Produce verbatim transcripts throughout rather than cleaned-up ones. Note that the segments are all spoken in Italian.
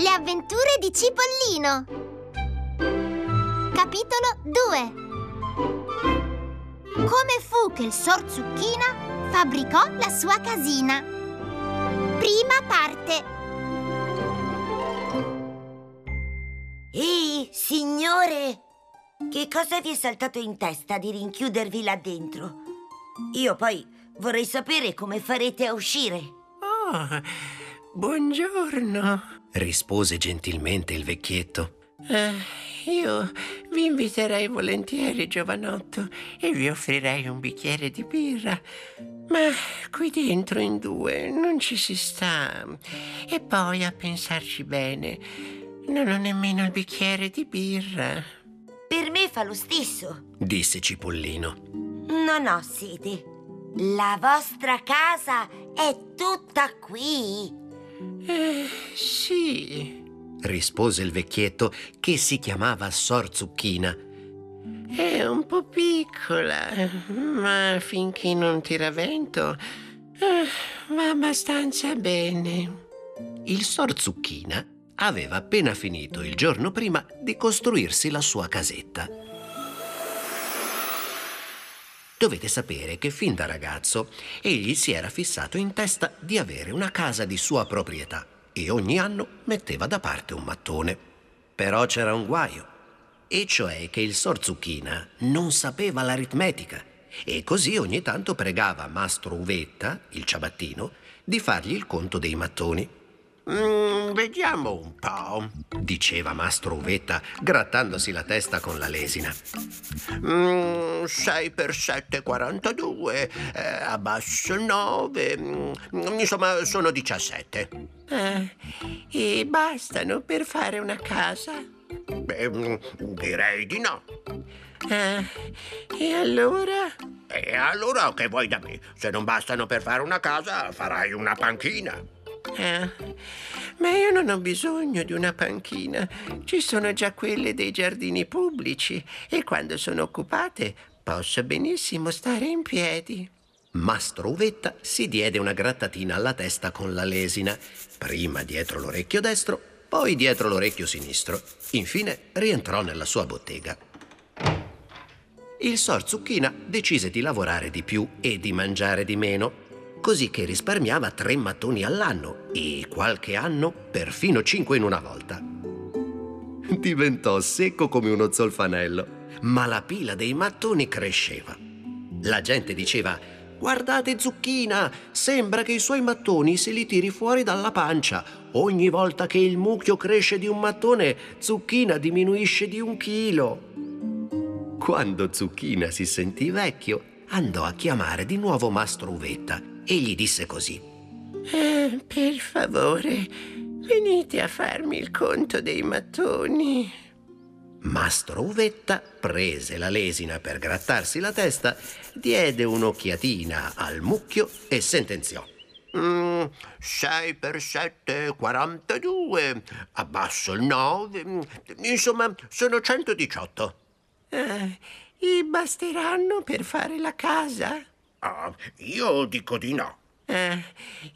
Le avventure di Cipollino. Capitolo due. Come fu che il Sor Zucchina fabbricò la sua casina. Prima parte. Ehi, signore! Che cosa vi è saltato in testa di rinchiudervi là dentro? Io poi vorrei sapere come farete a uscire. Oh, buongiorno! Rispose gentilmente il vecchietto. Eh, io vi inviterei volentieri, giovanotto, e vi offrirei un bicchiere di birra. Ma qui dentro in due non ci si sta. E poi, a pensarci bene, non ho nemmeno il bicchiere di birra. Per me fa lo stesso, disse Cipollino. Non ho sete. La vostra casa è tutta qui. Eh, sì, rispose il vecchietto, che si chiamava Sor Zucchina. È un po' piccola, ma finché non tira vento eh, va abbastanza bene. Il Sor Zucchina aveva appena finito il giorno prima di costruirsi la sua casetta. Dovete sapere che fin da ragazzo egli si era fissato in testa di avere una casa di sua proprietà e ogni anno metteva da parte un mattone. Però c'era un guaio, e cioè che il Sor Zucchina non sapeva l'aritmetica e così ogni tanto pregava Mastro Uvetta, il ciabattino, di fargli il conto dei mattoni. Mm, vediamo un po', diceva Mastro Uvetta, grattandosi la testa con la lesina. Mm, sei per sette, quarantadue, eh, abbasso nove, mm, insomma sono diciassette. Ah, e bastano per fare una casa? Beh, mm, direi di no. Ah, e allora? E allora che vuoi da me? Se non bastano per fare una casa, farai una panchina. Ah, ma io non ho bisogno di una panchina. Ci sono già quelle dei giardini pubblici e quando sono occupate posso benissimo stare in piedi. Mastro Uvetta si diede una grattatina alla testa con la lesina, prima dietro l'orecchio destro, poi dietro l'orecchio sinistro. Infine rientrò nella sua bottega. Il Sor Zucchina decise di lavorare di più e di mangiare di meno, così che risparmiava tre mattoni all'anno e qualche anno perfino cinque in una volta. Diventò secco come uno zolfanello, ma la pila dei mattoni cresceva. La gente diceva: guardate Zucchina, sembra che i suoi mattoni se li tiri fuori dalla pancia. Ogni volta che il mucchio cresce di un mattone, Zucchina diminuisce di un chilo. Quando Zucchina si sentì vecchio, andò a chiamare di nuovo Mastro Uvetta e gli disse così: eh, per favore, venite a farmi il conto dei mattoni. Mastro Uvetta prese la lesina per grattarsi la testa, diede un'occhiatina al mucchio e sentenziò: mm, sei per sette, quarantadue, abbasso il nove, insomma sono centodiciotto. Ah, e basteranno per fare la casa? Oh, io dico di no. Eh,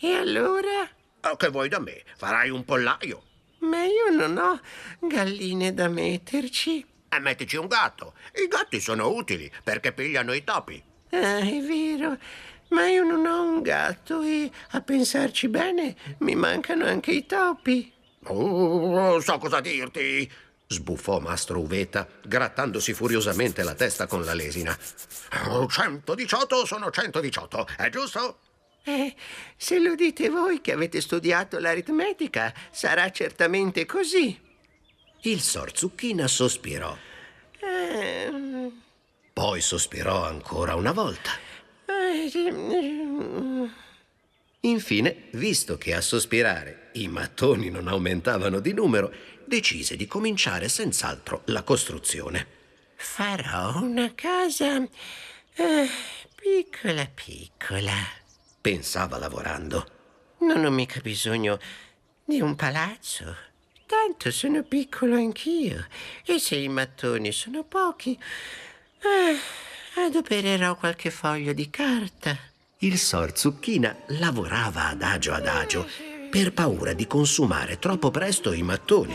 e allora? Oh, che vuoi da me? Farai un pollaio. Ma io non ho galline da metterci. E mettici un gatto. I gatti sono utili perché pigliano i topi. Ah, è vero, ma io non ho un gatto e a pensarci bene mi mancano anche i topi. Oh, non so cosa dirti, sbuffò Mastro Uvetta, grattandosi furiosamente la testa con la lesina. centodiciotto sono centodiciotto, è giusto? Eh, se lo dite voi che avete studiato l'aritmetica, sarà certamente così. Il Sor Zucchina sospirò. Eh... Poi sospirò ancora una volta. Eh... Infine, visto che a sospirare i mattoni non aumentavano di numero, decise di cominciare senz'altro la costruzione. Farò una casa eh, piccola piccola, pensava lavorando. Non ho mica bisogno di un palazzo, tanto sono piccolo anch'io e se i mattoni sono pochi eh, adopererò qualche foglio di carta. Il Sor Zucchina lavorava adagio adagio, per paura di consumare troppo presto i mattoni.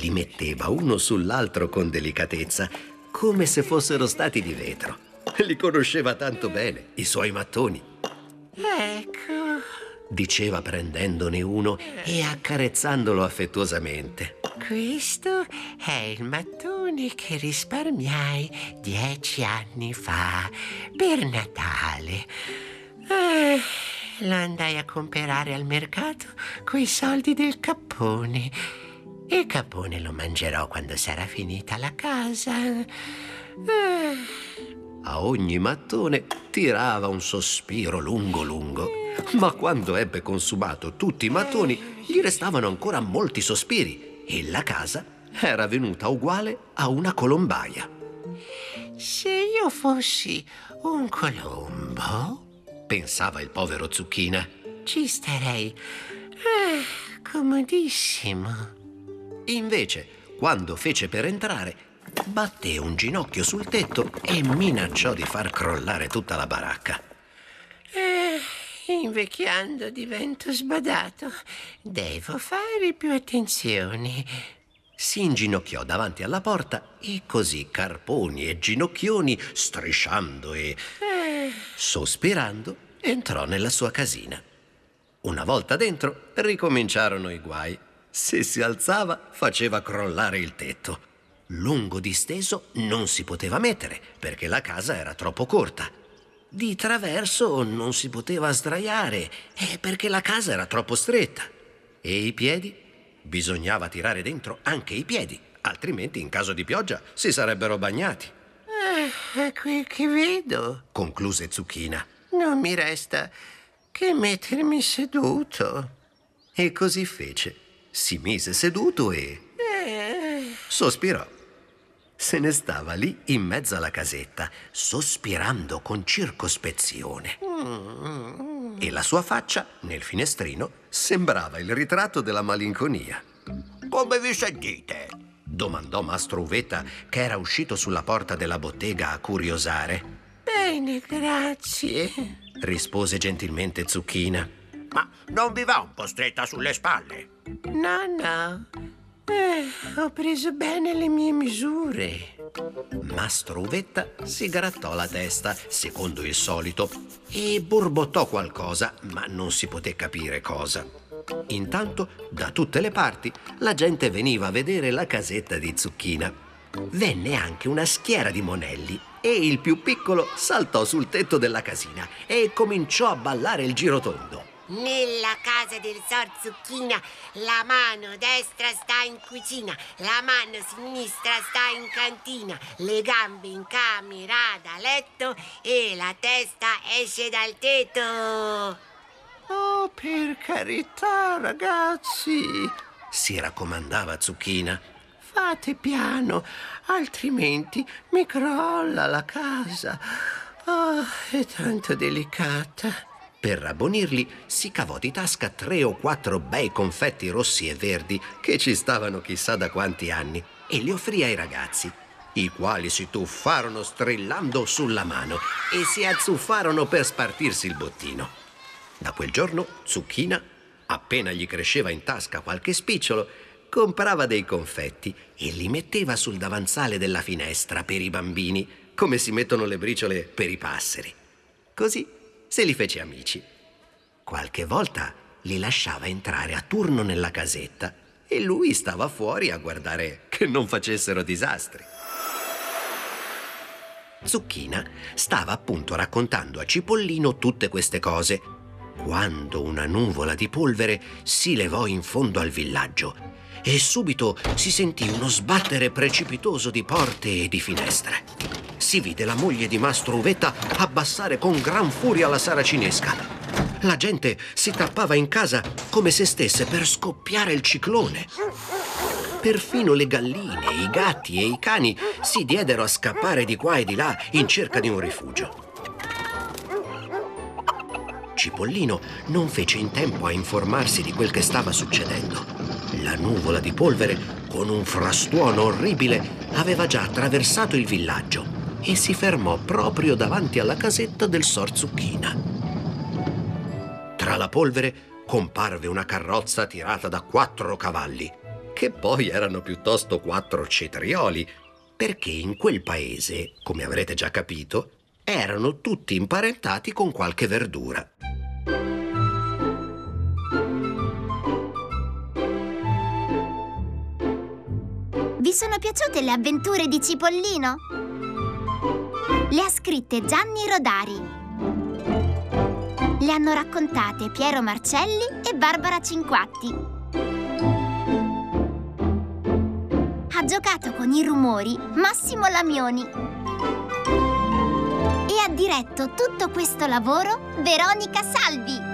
Li metteva uno sull'altro con delicatezza, come se fossero stati di vetro. Li conosceva tanto bene, i suoi mattoni. Ecco, diceva prendendone uno e accarezzandolo affettuosamente. Questo è il mattone che risparmiai dieci anni fa per Natale. Ah, lo andai a comprare al mercato coi soldi del cappone. E il cappone lo mangerò quando sarà finita la casa. Ah. A ogni mattone tirava un sospiro lungo lungo, ma quando ebbe consumato tutti i mattoni gli restavano ancora molti sospiri e la casa era venuta uguale a una colombaia. Se io fossi un colombo, pensava il povero Zucchina, ci starei ah, comodissimo. Invece, quando fece per entrare, batté un ginocchio sul tetto e minacciò di far crollare tutta la baracca. Eh, invecchiando divento sbadato. Devo fare più attenzione. Si inginocchiò davanti alla porta e così carponi e ginocchioni, strisciando e eh. sospirando, entrò nella sua casina. Una volta dentro, ricominciarono i guai. Se si alzava, faceva crollare il tetto. Lungo disteso non si poteva mettere, perché la casa era troppo corta. Di traverso non si poteva sdraiare, eh, perché la casa era troppo stretta. E i piedi? Bisognava tirare dentro anche i piedi, altrimenti in caso di pioggia si sarebbero bagnati. Ah, è quel che vedo, concluse Zucchina. Non mi resta che mettermi seduto. E così fece. Si mise seduto e sospirò. Se ne stava lì in mezzo alla casetta, sospirando con circospezione. E la sua faccia, nel finestrino, sembrava il ritratto della malinconia. Come vi sentite? Domandò Mastro Uvetta, che era uscito sulla porta della bottega a curiosare. Bene, grazie, rispose gentilmente Zucchina. Ma non vi va un po' stretta sulle spalle? No, no. Eh, ho preso bene le mie misure. Mastro Uvetta si grattò la testa, secondo il solito, e borbottò qualcosa, ma non si poté capire cosa. Intanto, da tutte le parti, la gente veniva a vedere la casetta di Zucchina. Venne anche una schiera di monelli e il più piccolo saltò sul tetto della casina e cominciò a ballare il girotondo. Nella casa del Sor Zucchina la mano destra sta in cucina, la mano sinistra sta in cantina, le gambe in camera da letto e la testa esce dal tetto. Oh, per carità, ragazzi, si raccomandava Zucchina. Fate piano, altrimenti mi crolla la casa. Oh, è tanto delicata. Per rabbonirli si cavò di tasca tre o quattro bei confetti rossi e verdi che ci stavano chissà da quanti anni e li offrì ai ragazzi, i quali si tuffarono strillando sulla mano e si azzuffarono per spartirsi il bottino. Da quel giorno Zucchina, appena gli cresceva in tasca qualche spicciolo, comprava dei confetti e li metteva sul davanzale della finestra per i bambini, come si mettono le briciole per i passeri. Così se li fece amici. Qualche volta li lasciava entrare a turno nella casetta e lui stava fuori a guardare che non facessero disastri. Zucchina stava appunto raccontando a Cipollino tutte queste cose quando una nuvola di polvere si levò in fondo al villaggio e subito si sentì uno sbattere precipitoso di porte e di finestre. Si vide la moglie di Mastro Uvetta abbassare con gran furia la saracinesca. La gente si tappava in casa come se stesse per scoppiare il ciclone. Perfino le galline, i gatti e i cani si diedero a scappare di qua e di là in cerca di un rifugio. Cipollino non fece in tempo a informarsi di quel che stava succedendo. La nuvola di polvere, con un frastuono orribile, aveva già attraversato il villaggio e si fermò proprio davanti alla casetta del Sor Zucchina. Tra la polvere comparve una carrozza tirata da quattro cavalli, che poi erano piuttosto quattro cetrioli, perché in quel paese, come avrete già capito, erano tutti imparentati con qualche verdura. Vi sono piaciute le avventure di Cipollino? Le ha scritte Gianni Rodari. Le hanno raccontate Piero Marcelli e Barbara Cinquatti. Ha giocato con i rumori Massimo Lamioni. E ha diretto tutto questo lavoro Veronica Salvi.